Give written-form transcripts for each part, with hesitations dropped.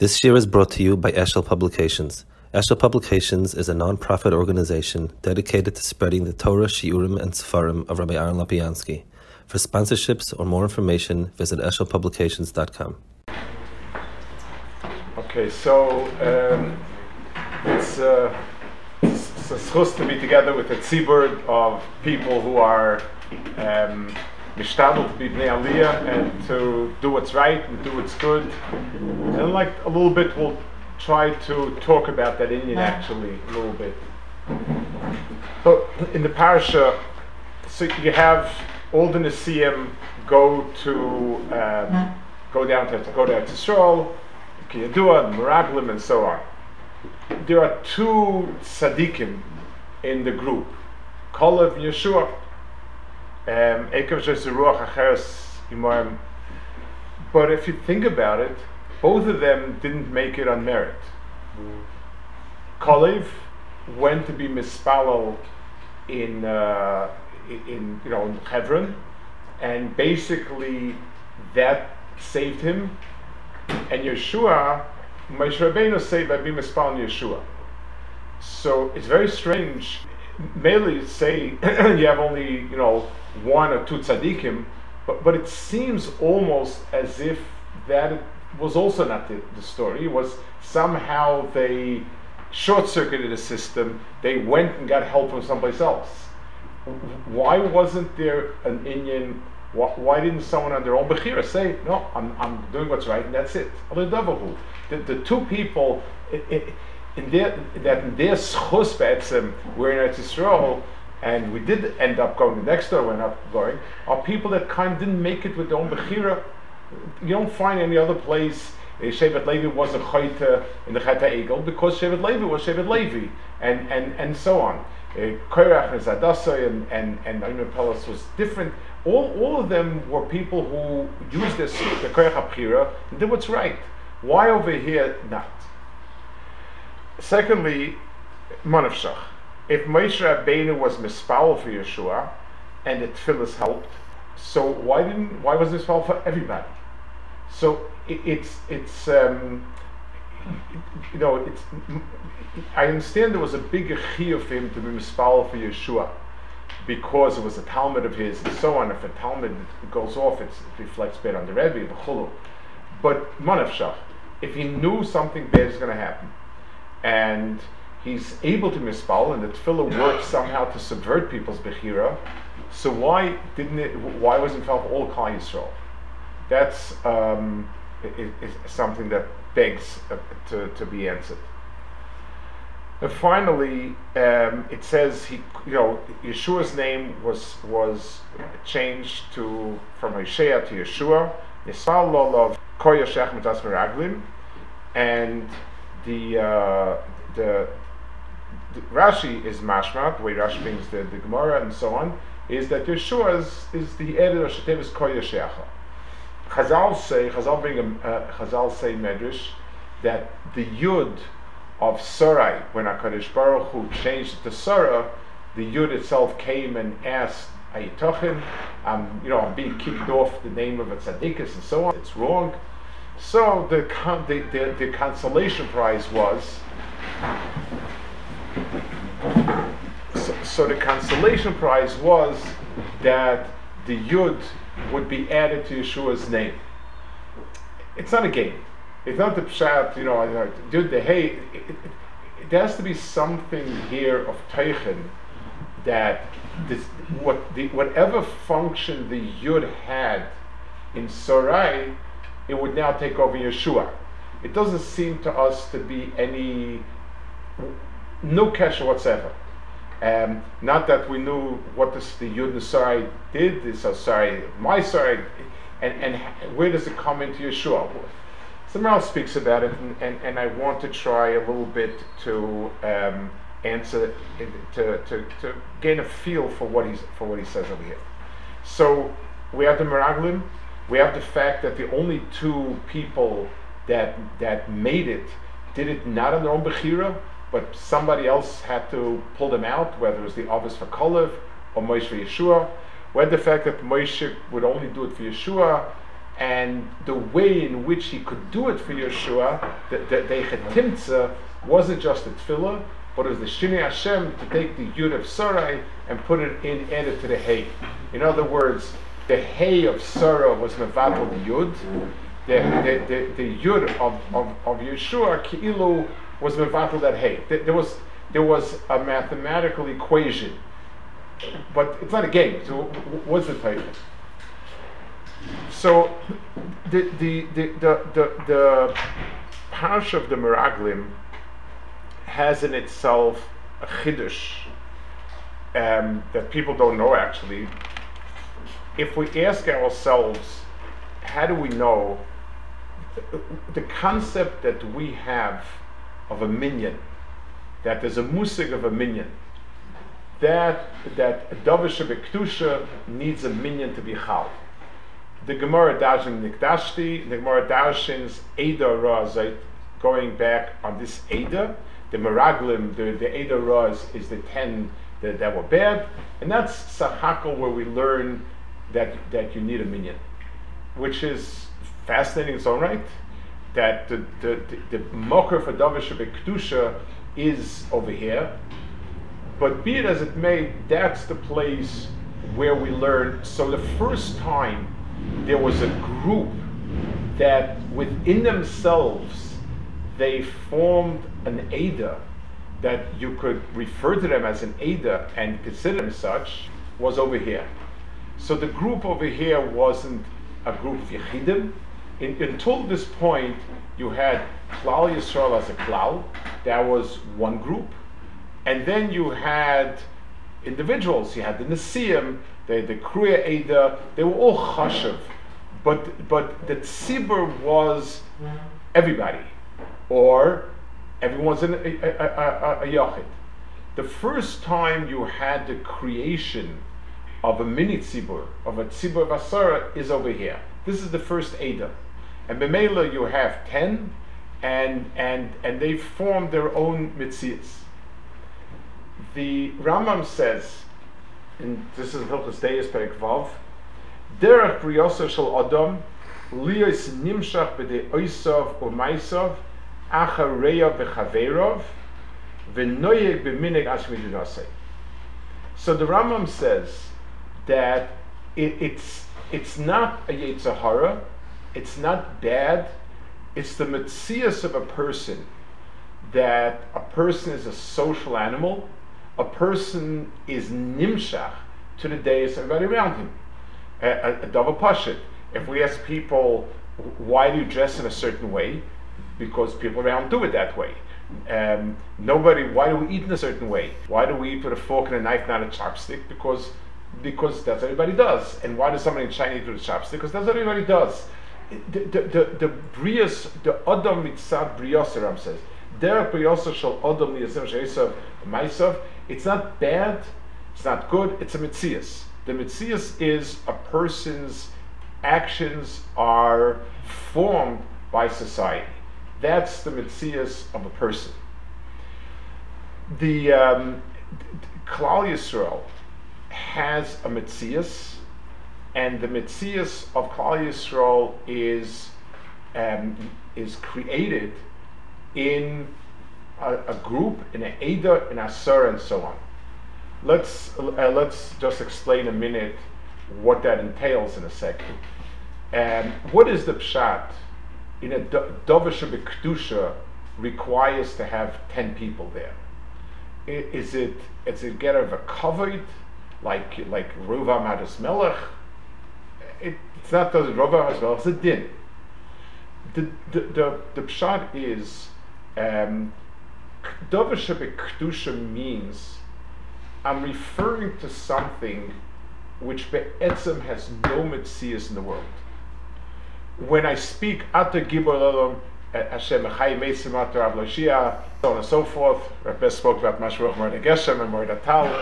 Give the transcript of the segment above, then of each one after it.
This year is brought to you by Eshel Publications. Eshel Publications is a non-profit organization dedicated to spreading the Torah, shiurim, and seforim of Rabbi Aaron Lapiansky. For sponsorships or more information, visit eshelpublications.com. Okay, so it's a schus to be together with a tzibur of people who are mishtabel to be bnei aliyah and to do what's right and do what's good. And like a little bit, we'll try to talk about that Indian actually a little bit. So in the parasha, so you have all the Nesiim go down to Eretz Yisrael, Kiyadua, Miraglim, and so on. There are two tzaddikim in the group, Kalev and Yeshua. But if you think about it, both of them didn't make it on merit. Kalev went to be mispalel in Hebron, and basically that saved him. And Yeshua, Moshe Rabbeinu saved by being mispalel in Yeshua. So it's very strange. Mainly say you have only one or two tzaddikim, but it seems almost as if that was also not the story. It was somehow they short-circuited the system. They went and got help from someplace else. Why wasn't there an Indian? Why didn't someone on their own bechira say, no, I'm doing what's right and that's it? The two people in their schus betzim, we're in Eretz Yisrael, and we did end up going, the next door went up going, are people that kind of didn't make it with their own bechira. You don't find any other place. Shevet Levi was a chayta in the Chata Egel because Shevet Levi was Shevet Levi, and so on. Koyrach and Zadasai and Arim Pelas was different. All of them were people who used this, the Koyrach bechira and did what's right. Why over here not? Secondly, Monavshach. If Moshe Rabbeinu was mispalel for Yeshua, and the tefillas helped, so why was mispalel for everybody? So I understand there was a bigger chiyuv for him to be mispalel for Yeshua, because it was a Talmud of his and so on. If a Talmud goes off, it reflects bad on the Rebbe, the Chulu. But Monavshach, if he knew something bad is going to happen, and he's able to mispalel, and the tefillah works somehow to subvert people's bechira. So why wasn't it for all Klal Yisrael? That's something that begs to be answered. And finally, it says Yeshua's name was changed from Hoshea to Yeshua. Nispalel Koyrach mitas Miraglim, and the Rashi is mashma, the way Rashi brings the Gemara and so on, is that Yeshua is the editor of Shetevus Koyashecha. Chazal say Medrash that the Yud of Sarai, when HaKadosh Baruch Hu changed it to Sarah, the Yud itself came and asked Ayitochen, I'm being kicked off the name of a tzaddikus and so on. It's wrong. So the consolation prize was. So the consolation prize was that the Yud would be added to Yeshua's name. It's not a game. It's not the pshat. There has to be something here of teichen that whatever function the Yud had in Sarai, it would now take over Yeshua. It doesn't seem to us to be no kesher whatsoever. Not that we knew what the Yud and Sarai did, and where does it come into Yeshua? So Maharal speaks about it, and I want to try a little bit to answer, to gain a feel for what he says over here. So we have the Miraglim. We have the fact that the only two people that made it did it not on their own bechira, but somebody else had to pull them out, whether it was the office for Kalev or Moshe for Yeshua. We had the fact that Moshe would only do it for Yeshua, and the way in which he could do it for Yeshua, the Deichet Timtza, wasn't just a tefillah, but it was the Shinei Hashem to take the Yud of Sarai and put it in, add it to the Hay. In other words, the Hay of Sarai was Mevatel the Yud, the Yud of Yeshua, Ki'ilu, was Mevatel that Hay. There was a mathematical equation, but it's not a game, so what's the title? So the Parsha of the Miraglim has in itself a chiddush that people don't know actually. If we ask ourselves, how do we know the concept that we have of a minyan, that there's a musig of a minyan, that Dovisha Bektusha needs a minyan to be chal. The Gemara Darshin Nikdashti, the Gemara Darshin's Eda Razait, going back on this Eda, the Miraglim, the Eda Raz is the 10 that were bad, and that's Sahakal where we learn that you need a minyan, which is fascinating in its own right, that the mocker for Dovisha Bektusha is over here, but be it as it may, that's the place where we learn. So the first time there was a group that within themselves they formed an Eidah, that you could refer to them as an Eidah and consider them such, was over here. So the group over here wasn't a group of Yechidim. Until this point you had Klal Yisrael as a Klal, that was one group, and then you had individuals, you had the Nesiim, the Kruya Eidah, they were all Chashav, but the Tzibur was everybody, or everyone's a Yachid. The first time you had the creation of a mini Tzibur, of a Tzibur Vasara, is over here. This is the first Eidah, and B'Meila you have 10, and they formed their own Mitzias. The Rambam says, and this is Hilchos Deis Perek Vav, Derech Briyoso Shel Adam Liyos Nimshach B'Dei Oisav U'Maisav Achareyav V'Chaveirav V'Noyeg B'Mineg Ashmi Dinasei. So the Rambam says that it's not a Yetzer Hara, it's not bad, it's the metzias of a person, that a person is a social animal. A person is nimshach to the dais of everybody around him. A double pashut. If we ask people, why do you dress in a certain way? Because people around do it that way. Why do we eat in a certain way? Why do we eat with a fork and a knife, not a chopstick? Because that's what everybody does. And why does somebody in China eat with a chopstick? Because that's what everybody does. The brios, the adam mitzad brios, Ram says, derech brios shel adam liyazim she'esav ma'asav. It's not bad, it's not good, it's a mitzias. The mitzias is a person's actions are formed by society. That's the mitzias of a person. The Klal Yisrael has a mitzias, and the mitzias of Klal Yisrael is created in a group, in an Eidah, in a Sura, and so on. Let's just explain a minute what that entails in a second. What is the pshat? In a Dovasha B'Kedusha requires to have 10 people there. Is it get over covered like Rova Madas Melech? It's not the Rova as well as a din. The pshat is Dovasha B'Kedusha means I'm referring to something which be'etzem has no metzias in the world. When I speak Ata Gibor Lelom, Hashem Echayim Eitzim Ata Rav Loshia, so on and so forth. Rabbi spoke about Mashruch Mordeh Geshem and Mordeh Tal.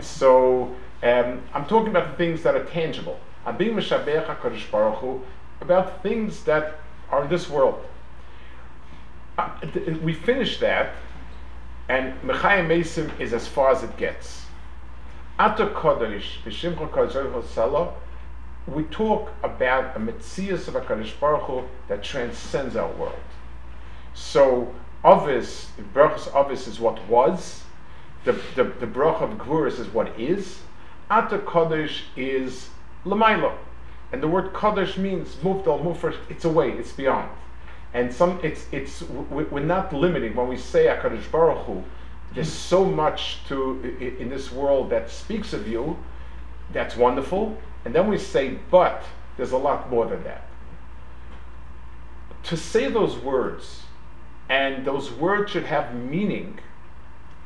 So I'm talking about things that are tangible. I'm being Meshabeach HaKadosh Baruch Hu about things that are in this world. We finish that, and Mechayim Eitzim is as far as it gets. Ata Kodesh, B'Shimcha Kodesh Salah, we talk about a metzias of HaKadosh Baruch Hu that transcends our world. So, Avos, the Brachas Avos is what was, the Brach of Gvuris is what is, Ata Kodesh is Lamailo. And the word Kodesh means Mufdal, Mufresh, it's away, it's beyond. And we're not limiting, when we say HaKadosh Baruch Hu, there's so much in this world that speaks of you, that's wonderful. And then we say, but there's a lot more than that. To say those words, and those words should have meaning,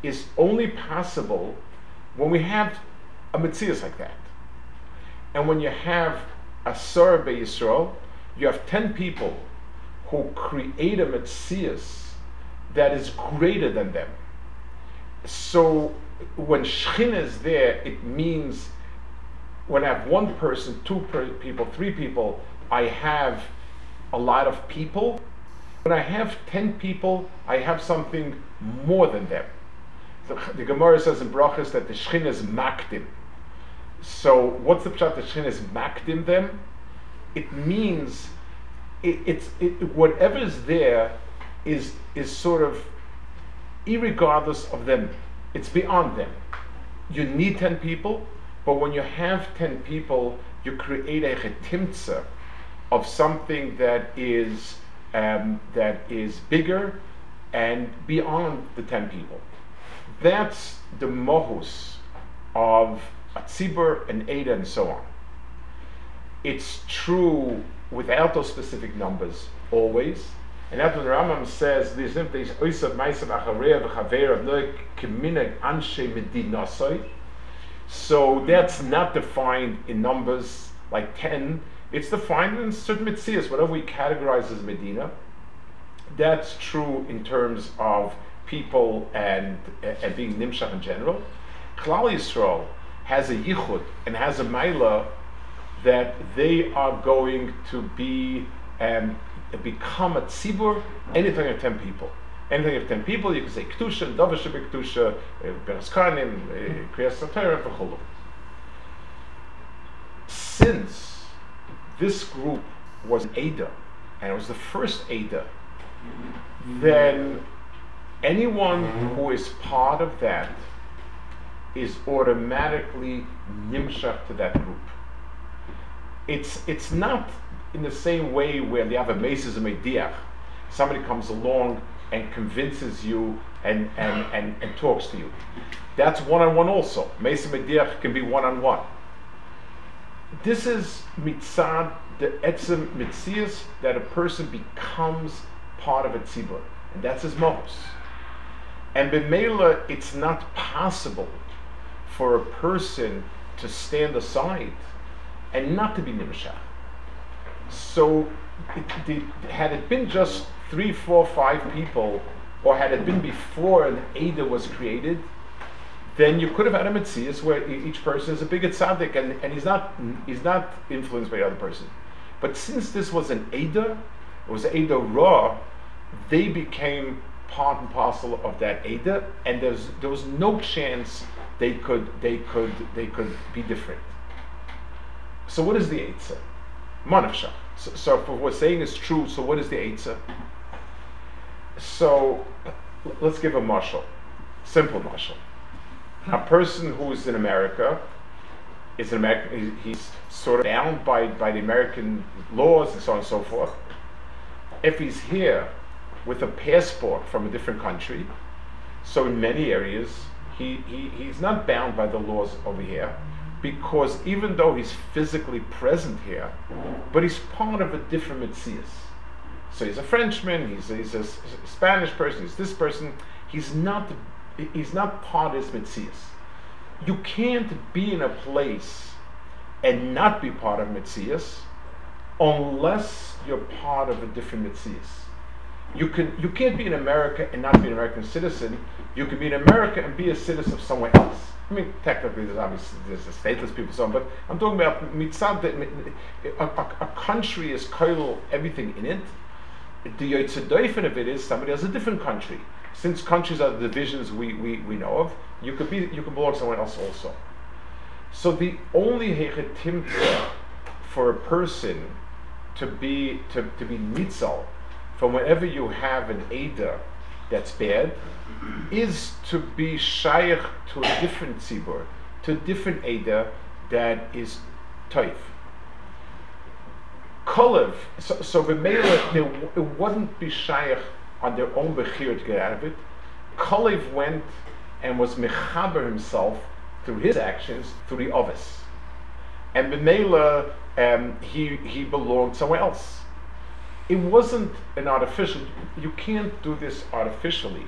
is only possible when we have a metzias like that. And when you have a Sarai B'Yisrael, you have 10 people who create a metzias that is greater than them. So when Shechina is there, it means when I have one person, two people, three people, I have a lot of people. When I have 10 people, I have something more than them. The Gemara says in Brachas that the Shechina is makdim. So what's the pshat? The Shechina is makdim them. It means whatever is there is sort of irregardless of them. It's beyond them. You need 10 people. But when you have 10 people, you create a chetimtza of something that is bigger and beyond the 10 people. That's the mohus of a tzibur, an eida, and so on. It's true without those specific numbers always. And that's when the Rambam says, so that's not defined in numbers like 10. It's defined in certain mitzias, whatever we categorize as Medina. That's true in terms of people and being nimshach in general. Klal Yisrael has a yichud and has a maila that they are going to be become a tzibur, anything of 10 people. Anything of 10 people, you can say K'tusha, Dovashe B'K'tusha, Beraskanim, Kriyas Satara, V'cholu. Since this group was an Eidah, and it was the first Eidah, then anyone who is part of that is automatically nimshach to that group. It's not in the same way where the other Meses and Mediach, somebody comes along and convinces you and talks to you. That's one-on-one also. Meisa Mediach can be one-on-one. This is mitzad, the etzem mitzias, that a person becomes part of a tzibur. And that's his mohus. And b'meila, it's not possible for a person to stand aside and not to be nimshach. So, had it been just 3, 4, 5 people, or had it been before an Eidah was created, then you could have had a metzias where each person is a big tzaddik and he's not influenced by the other person. But since this was an Eidah, it was Eidah Ra, they became part and parcel of that Eidah, and there was no chance they could be different. So what is the Eitzah? Manafshach. So if what we're saying is true, so what is the Eitzah? So let's give a mashal, simple mashal. A person who is in America is an American. He's sort of bound by the American laws and so on and so forth. If he's here with a passport from a different country, so in many areas he's not bound by the laws over here, because even though he's physically present here, but he's part of a different metzias. So he's a Frenchman, he's a Spanish person, he's this person, he's not part of his metzias. You can't be in a place and not be part of metzias unless you're part of a different metzias. You can't be in America and not be an American citizen. You can be in America and be a citizen of somewhere else. I mean, technically, there's a stateless people, so on, but I'm talking about mitzad, a country is koil, everything in it. The yotzedoifen of it is somebody has a different country. Since countries are the divisions we know of, you can belong somewhere else also. So the only hechetimta for a person to be nitzal from whenever you have an Eidah that's bad, is to be shaykh to a different tzibur, to a different Eidah that is toif. Kalev, so the Mela, it wouldn't be shaykh on their own bechir to get out of it. Kalev went and was mechaber himself through his actions, through the ovis. And B'Meila, he belonged somewhere else. It wasn't an artificial, you can't do this artificially.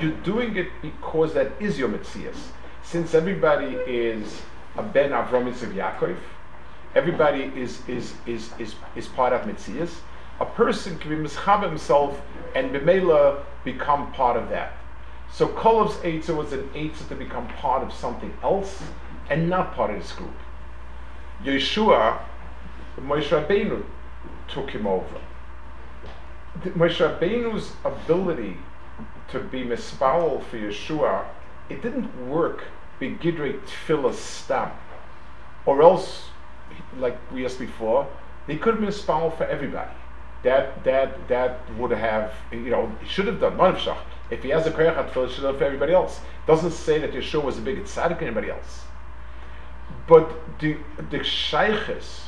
You're doing it because that is your Metzias. Since everybody is a Ben Avram Yitzchak Yaakov, everybody is part of Metzias, a person can be mischaber himself and B'Meila become part of that. So Kolev's Eitzah was an Eitzah to become part of something else and not part of this group. Yeshua, Moshe Rabbeinu took him over. Moshe Rabbeinu's ability to be mispawel for Yeshua, it didn't work begidrei tefillah stam, or else, like we asked before, they could have mispawel for everybody. That would have, you know, should have done manavshach. If he has a Koyrach at tefillah, should have done for everybody else. It doesn't say that Yeshua was a bigger tzaddik than anybody else. But the shaykhis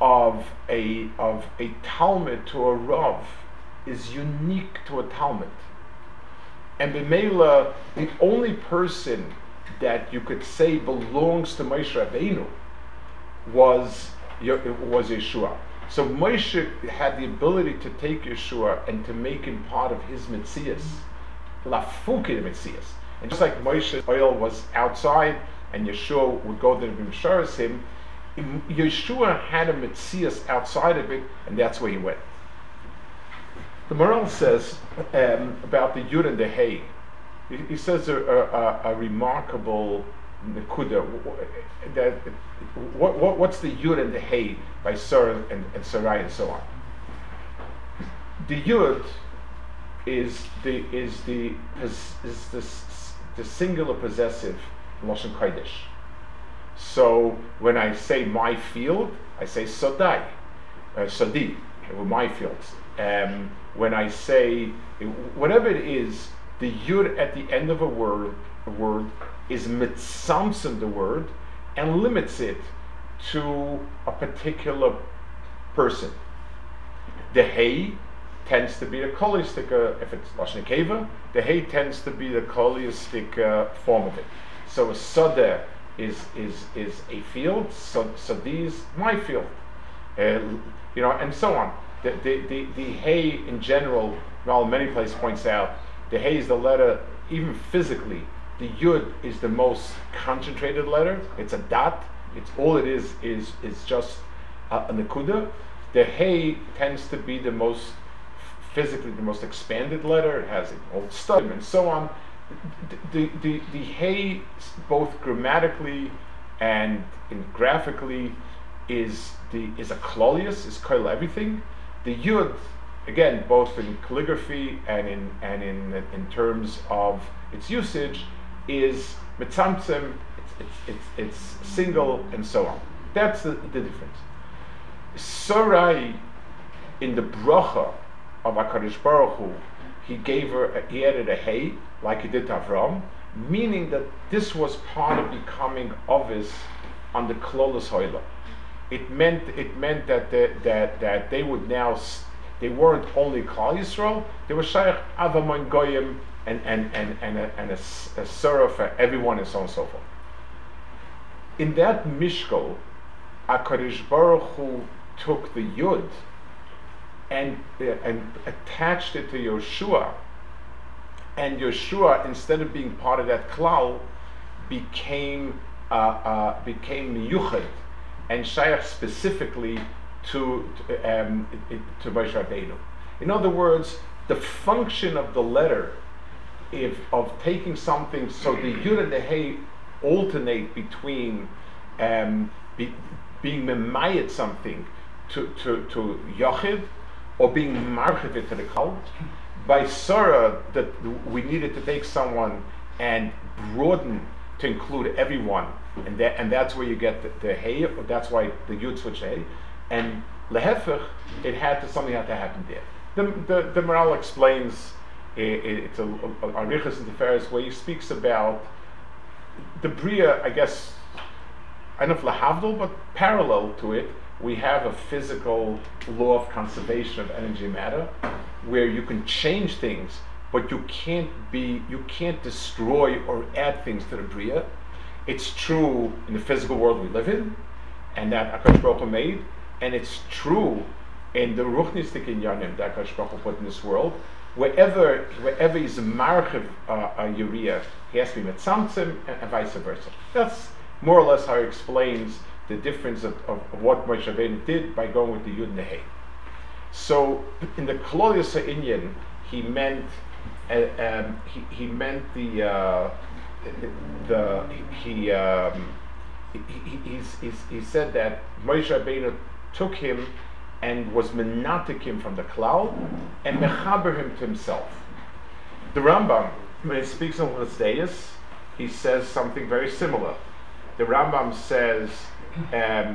of a Talmud to a Rav is unique to a Talmud. And B'Meila, the only person that you could say belongs to Moshe Rabbeinu was Yeshua. So Moshe had the ability to take Yeshua and to make him part of his Metzias, Lafuki Metzias. And just like Moshe's oil was outside, and Yeshua would go there to b'msharas him, Yeshua had a metzias outside of it, and that's where he went. The Maharal says about the Yud and the Hey. He says a remarkable nekuda. What's the Yud and the Hey by Sarai and Sarai and so on? The Yud is the singular possessive. Lashon Kodesh. So when I say my field, I say Sodai, Sodi, my fields. When I say whatever it is, the Yud at the end of a word is mitzamsim the word and limits it to a particular person. The Hey tends to be the Kolistic, if it's Lashon Keva, the Hey tends to be the Kolistic form of it. So a sadeh is a field. Sadi is my field, you know, and so on. The hay in general, well, many places points out the hay is the letter even physically. The yud is the most concentrated letter. It's a dot. It's all it is just a nekuda. The hay tends to be the most physically the most expanded letter. It has an old stem and so on. The hay, both grammatically and graphically, is a klolius, is koil everything. The yud, again, both in calligraphy and in terms of its usage, is mitzamtzem, it's single and so on. That's the difference. Sarai, in the bracha of HaKadosh Baruch Hu, he gave her, he added a hay, like he did to Avram, meaning that this was part of becoming ovis on the Klolos Hoila. It meant that they would now, they weren't only Klal Yisrael, they were Shaykh Avamon Goyim and a Surah for everyone and so on and so forth. In that Mishkol, HaKadosh Baruch Hu took the Yud and attached it to Yeshua. And Yeshua, instead of being part of that klal, became miyuchad and shayach specifically to Moshe Rabbeinu. In other words, the function of the letter, of taking something, so the yud and the hey alternate between being memayit something to yochid or being marchivit to the klal. By Sarah, that we needed to take someone and broaden to include everyone, and that's where you get the hey. That's why the yud switch hey. and lehefech, it had to, something had to happen there. The Maharal explains it's a Arichas and Tiferes where he speaks about the Bria, I guess, I don't know if Lahavdil, but parallel to it, we have a physical law of conservation of energy and matter, where you can change things, but you can't destroy or add things to the Bria. It's true in the physical world we live in, and that HaKadosh Baruch Hu made, and it's true in the Ruchnistik Inyanim that HaKadosh Baruch Hu put in this world. Wherever he's a marchiv urea, he has to be metzamtzim, and vice versa. That's more or less how he explains the difference of what Moshe Rabbeinu did by going with the Yud and the Hey. So in the Klolius Inyan, he said that Moshe Rabbeinu took him and was menatik him from the cloud and mechaber him to himself. The Rambam, when he speaks on his dais, he says something very similar. The Rambam says, a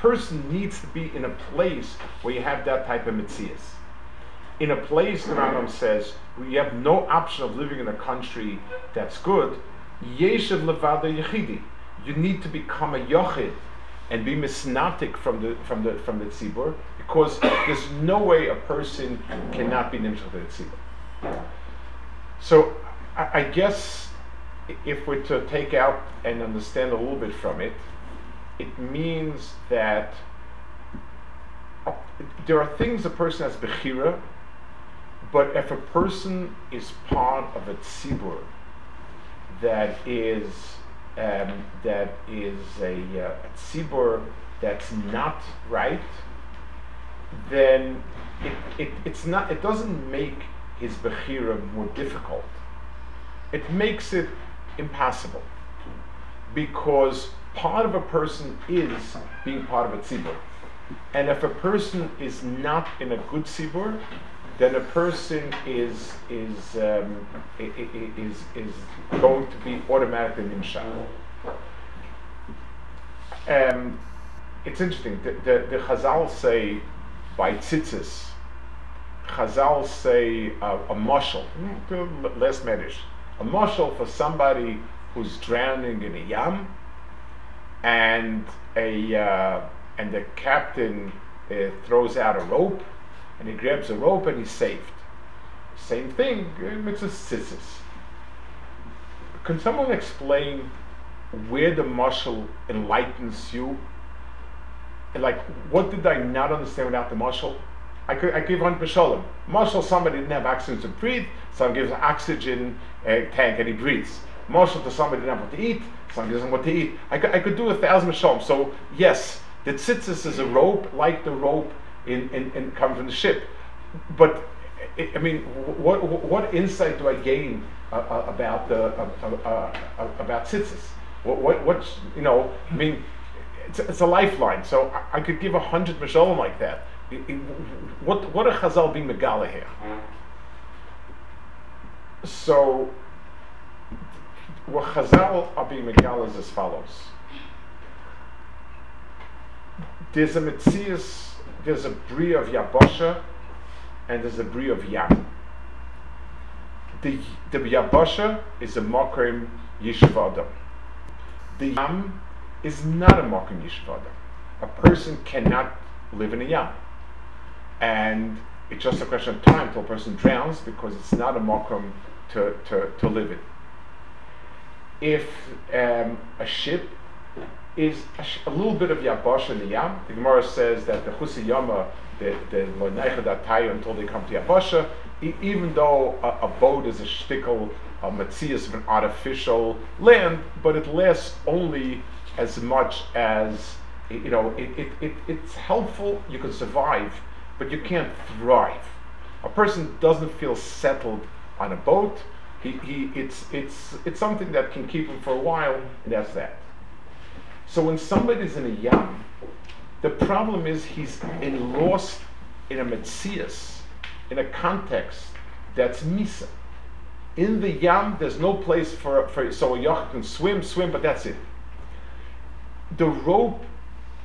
person needs to be in a place where you have that type of mitzias. In a place, the Rambam says, where you have no option of living in a country that's good, yeshiv levada yechidi. You need to become a yochid and be misnatik from the tzibur, because there's no way a person cannot be nimshach to the tzibur. So I guess if we're to take out and understand a little bit from it, it means that there are things a person has bechira, but if a person is part of a tzibur that is a tzibur that's not right, then it doesn't make his bechira more difficult. It makes it impossible, because part of a person is being part of a tzibur. And if a person is not in a good tzibur, then a person is going to be automatically nimshach. It's interesting, the Chazal say by tzitzis, Chazal say a mashal, less medish, a mashal for somebody who's drowning in a yam, and the captain throws out a rope, and he grabs a rope and he's saved. Same thing, it makes a tzitzis. Can someone explain where the mashal enlightens you? And like, what did I not understand without the mashal? I give on Pesholim. Mashal, somebody didn't have oxygen to breathe, someone gives an oxygen tank and he breathes. Mashal to somebody didn't have what to eat, someone gives him what to eat. I could do 1,000 mashalim. So yes, the tzitzis is a rope, like the rope in come from the ship. But I mean, what insight do I gain about tzitzis? What you know? I mean, it's a lifeline. So I could give 100 mashalim like that. What are Chazal being megala here? So what Chazal are being megala is as follows. There's a metzias, there's a bria of yabasha, and there's a bria of yam. The yabasha is a makom yeshiva adam. The yam is not a makom yeshiva adam. A person cannot live in a yam, and it's just a question of time till a person drowns, because it's not a makom to live in. If a ship is a little bit of yabash in the yam. The Gemara says that the Chusiyama, the Loneichad Atayu, until they come to Yabasha, even though a boat is a shtickle, a matzias of an artificial land, but it lasts only as much as, you know, it's helpful, you can survive, but you can't thrive. A person doesn't feel settled on a boat. It's something that can keep him for a while, and that's that. So when somebody's in a yam, The problem is he's lost in a metzias, in a context that's misa. In the yam, there's no place so a yochid can swim, but that's it. The rope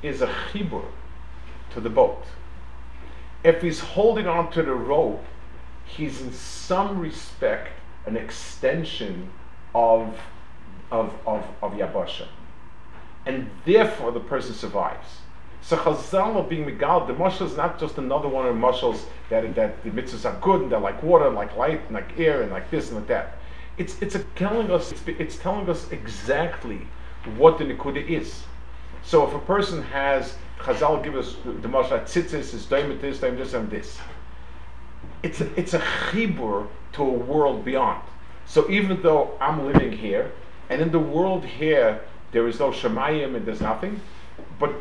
is a chibur to the boat. If he's holding on to the rope, he's in some respect an extension of Yabasha. And therefore the person survives. So Chazal of being Megal, the Mashal is not just another one of the Mashals that the mitzvahs are good and they're like water and like light and like air and like this and like that. It's telling us exactly what the Nikudah is. So if a person has, Chazal give us the Mashal, tzitzis is doim this, and this. It's a chibur to a world beyond. So even though I'm living here, and in the world here, there is no Shemayim and there's nothing, but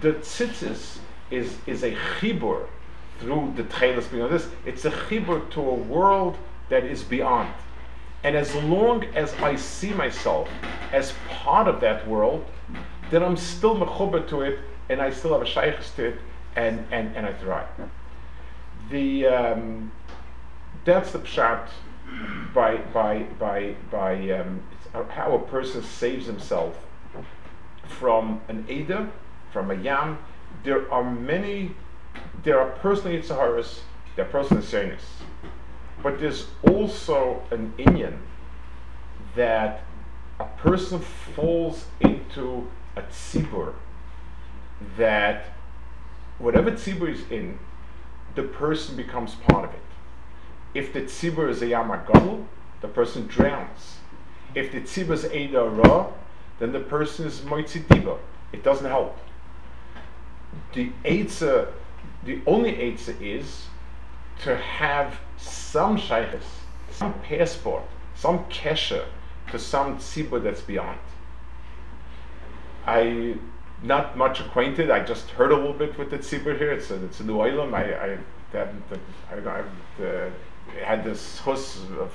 the tzitzis is a chibur through the tchelas beyond this. It's a chibur to a world that is beyond. And as long as I see myself as part of that world, then I'm still mechuber to it, and I still have a shaykhs to it, and I thrive. That's the pshat by how a person saves himself from an Eder, from a Yam. There are personal Yitzaharis, there are personal Serenis. But there's also an Inyan that a person falls into a Tzibur, that whatever Tzibur is in, the person becomes part of it. If the tzibur is a yamagadol, the person drowns. If the tzibur is eida ra, then the person is moitzi diba. It doesn't help. The only eitzah is to have some shaykhis, some passport, some kesher to some tzibur that's beyond. I'm not much acquainted. I just heard a little bit with the tzibur here. It's a new olam. I had this chus of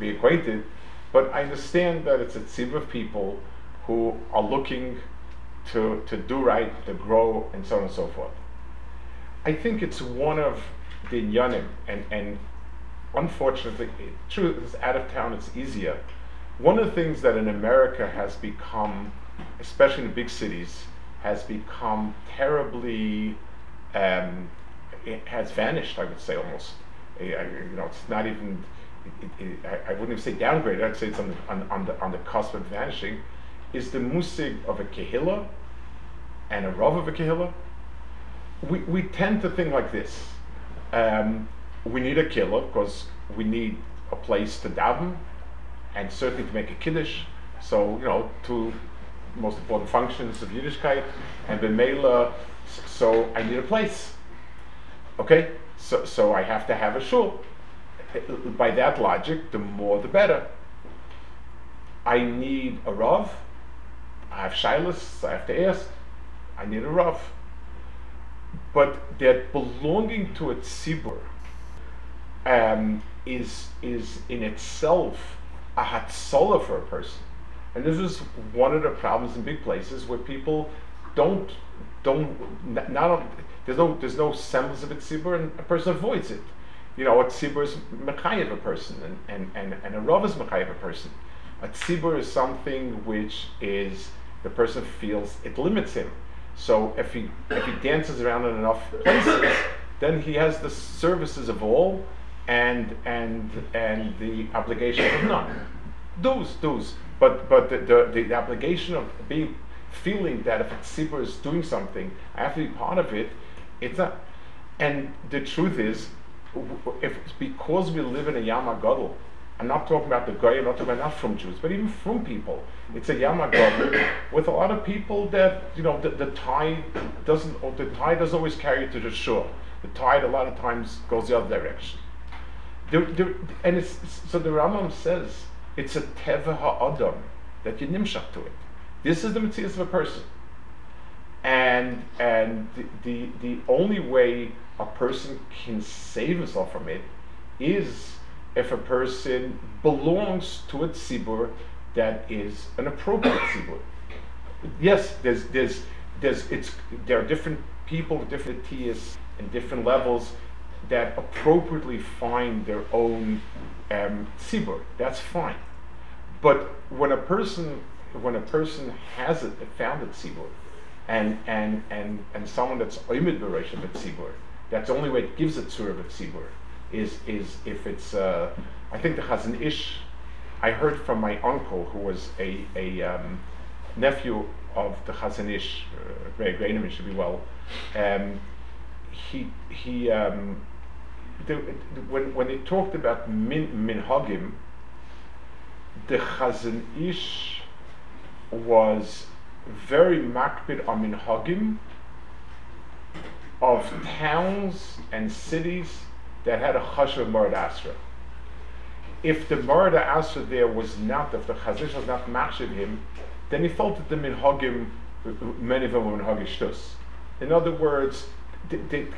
being acquainted, but I understand that it's a tzibur of people who are looking to do right, to grow, and so on and so forth. I think it's one of the inyanim, and unfortunately, truth is out of town, it's easier. One of the things that in America has become, especially in the big cities, has become terribly, it has vanished, I would say almost. It's not even. I wouldn't even say downgraded. I'd say it's on the cusp of vanishing. Is the musig of a kehillah and a rav of a kehillah? We tend to think like this. We need a kehillah because we need a place to daven, and certainly to make a kiddush. So two most important functions of Yiddishkeit and b'meila. So I need a place. Okay. So I have to have a shul. By that logic, the more the better. I need a rav. I have shilas, I have to ask. I need a rav. But that belonging to a tzibur is in itself a hatzola for a person. And this is one of the problems in big places where people don't. There's no semblance of a tzibur, and a person avoids it. A tzibur is mechayev a person, and a rav is mechayev a person. A tzibur is something which is, the person feels it limits him. So if he dances around in enough places, then he has the services of all, and the obligation of none. Those. But the obligation of feeling that if a tzibur is doing something, I have to be part of it. It's not. And the truth is, because we live in a Yam HaGadol, I'm not talking about the Goy, I'm not talking about not from Jews, but even from people. It's a Yam HaGadol with a lot of people that, the tide doesn't always carry to the shore. The tide a lot of times goes the other direction. So the Rambam says, it's a Teva HaAdam that you nimshach to it. This is the metzias of a person. And the only way a person can save himself from it is if a person belongs to a tzibur that is an appropriate tzibur. Yes, there's there are different people with different tiers and different levels that appropriately find their own tzibur. That's fine. But when a person has it, found a tzibur, and someone that's oimid b'reish of a tzibur, that's the only way it gives a tzur of a tzibur is if it's I think the Chazon Ish. I heard from my uncle who was a nephew of the Chazon Ish, Ray Grainham, should be well. When they talked about minhagim, the Chazon Ish was very makbid on minhagim of towns and cities that had a chashuv marad asra. If the marad asra there was not, if the Chazon Ish was not machshiv him, then he felt that the minhagim, many of them were minhagim shtus. In other words, a minig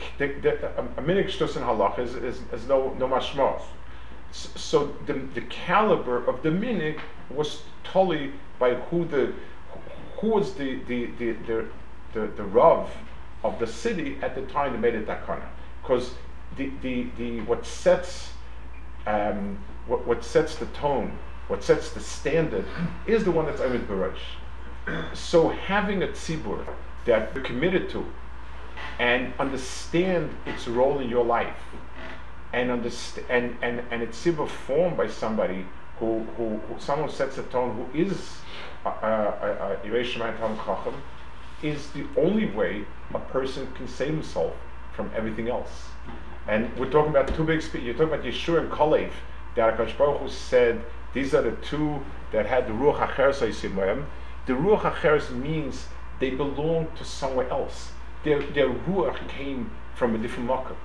shtus in halach is no mashmos. So the caliber of the minig was totally by who was the rav of the city at the time that made it takana. Because what sets the tone, what sets the standard, is the one that's amid b'reish. So having a tzibur that you're committed to, and understand its role in your life, and it's tzibur formed by somebody who someone who sets the tone, who is Yirei Shamayim Talmid Chacham, is the only way a person can save himself from everything else. And we're talking about two big speakers. You're talking about Yeshua and Kalev. The HaKadosh Baruch Hu said these are the two that had the Ruach HaCheres. The Ruach HaCheres means they belong to somewhere else. Their ruach came from a different makom.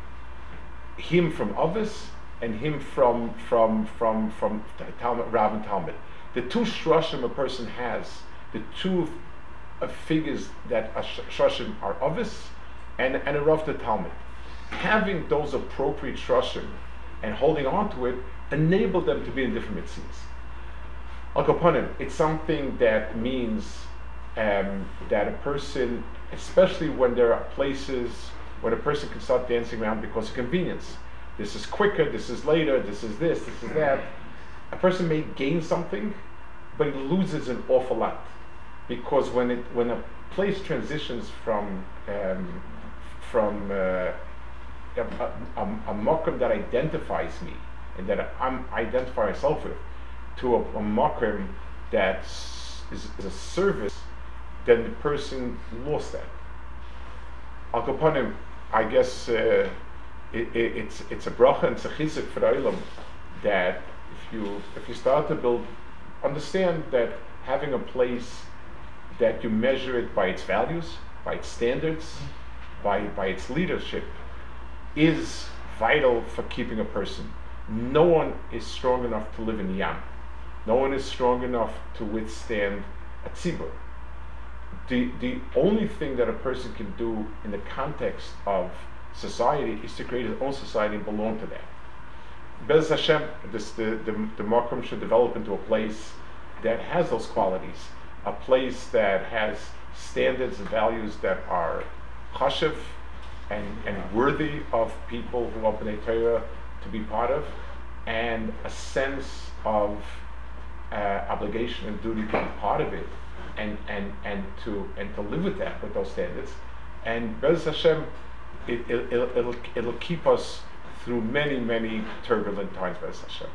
Him from Avos and him from Talmud, Rav and Talmud. The two shroshim a person has, the two figures that are shroshim are Avos and a Rav to Talmud. Having those appropriate shroshim and holding on to it enabled them to be in different mitzvahs. Al kaponim, it's something that means that a person, especially when there are places where a person can start dancing around because of convenience. This is quicker, this is later, this is this, this is that. A person may gain something, but he loses an awful lot. Because when a place transitions from a makom that identifies me and that I identify myself with to a makom that is a service, then the person lost that. Al kaponim, I guess it's a bracha and it's a chizuk for the olam that if you start to build, understand that having a place that you measure it by its values, by its standards, by its leadership, is vital for keeping a person. No one is strong enough to live in Yam. No one is strong enough to withstand a tzibur. The only thing that a person can do in the context of society is to create his own society and belong to that. Bez Hashem, the makom should develop into a place that has those qualities, a place that has standards and values that are chashev and worthy of people who are b'nei Torah to be part of, and a sense of obligation and duty to be part of it. And to live with that, with those standards, and Be'ez Hashem, it'll keep us through many turbulent times, Be'ez Hashem.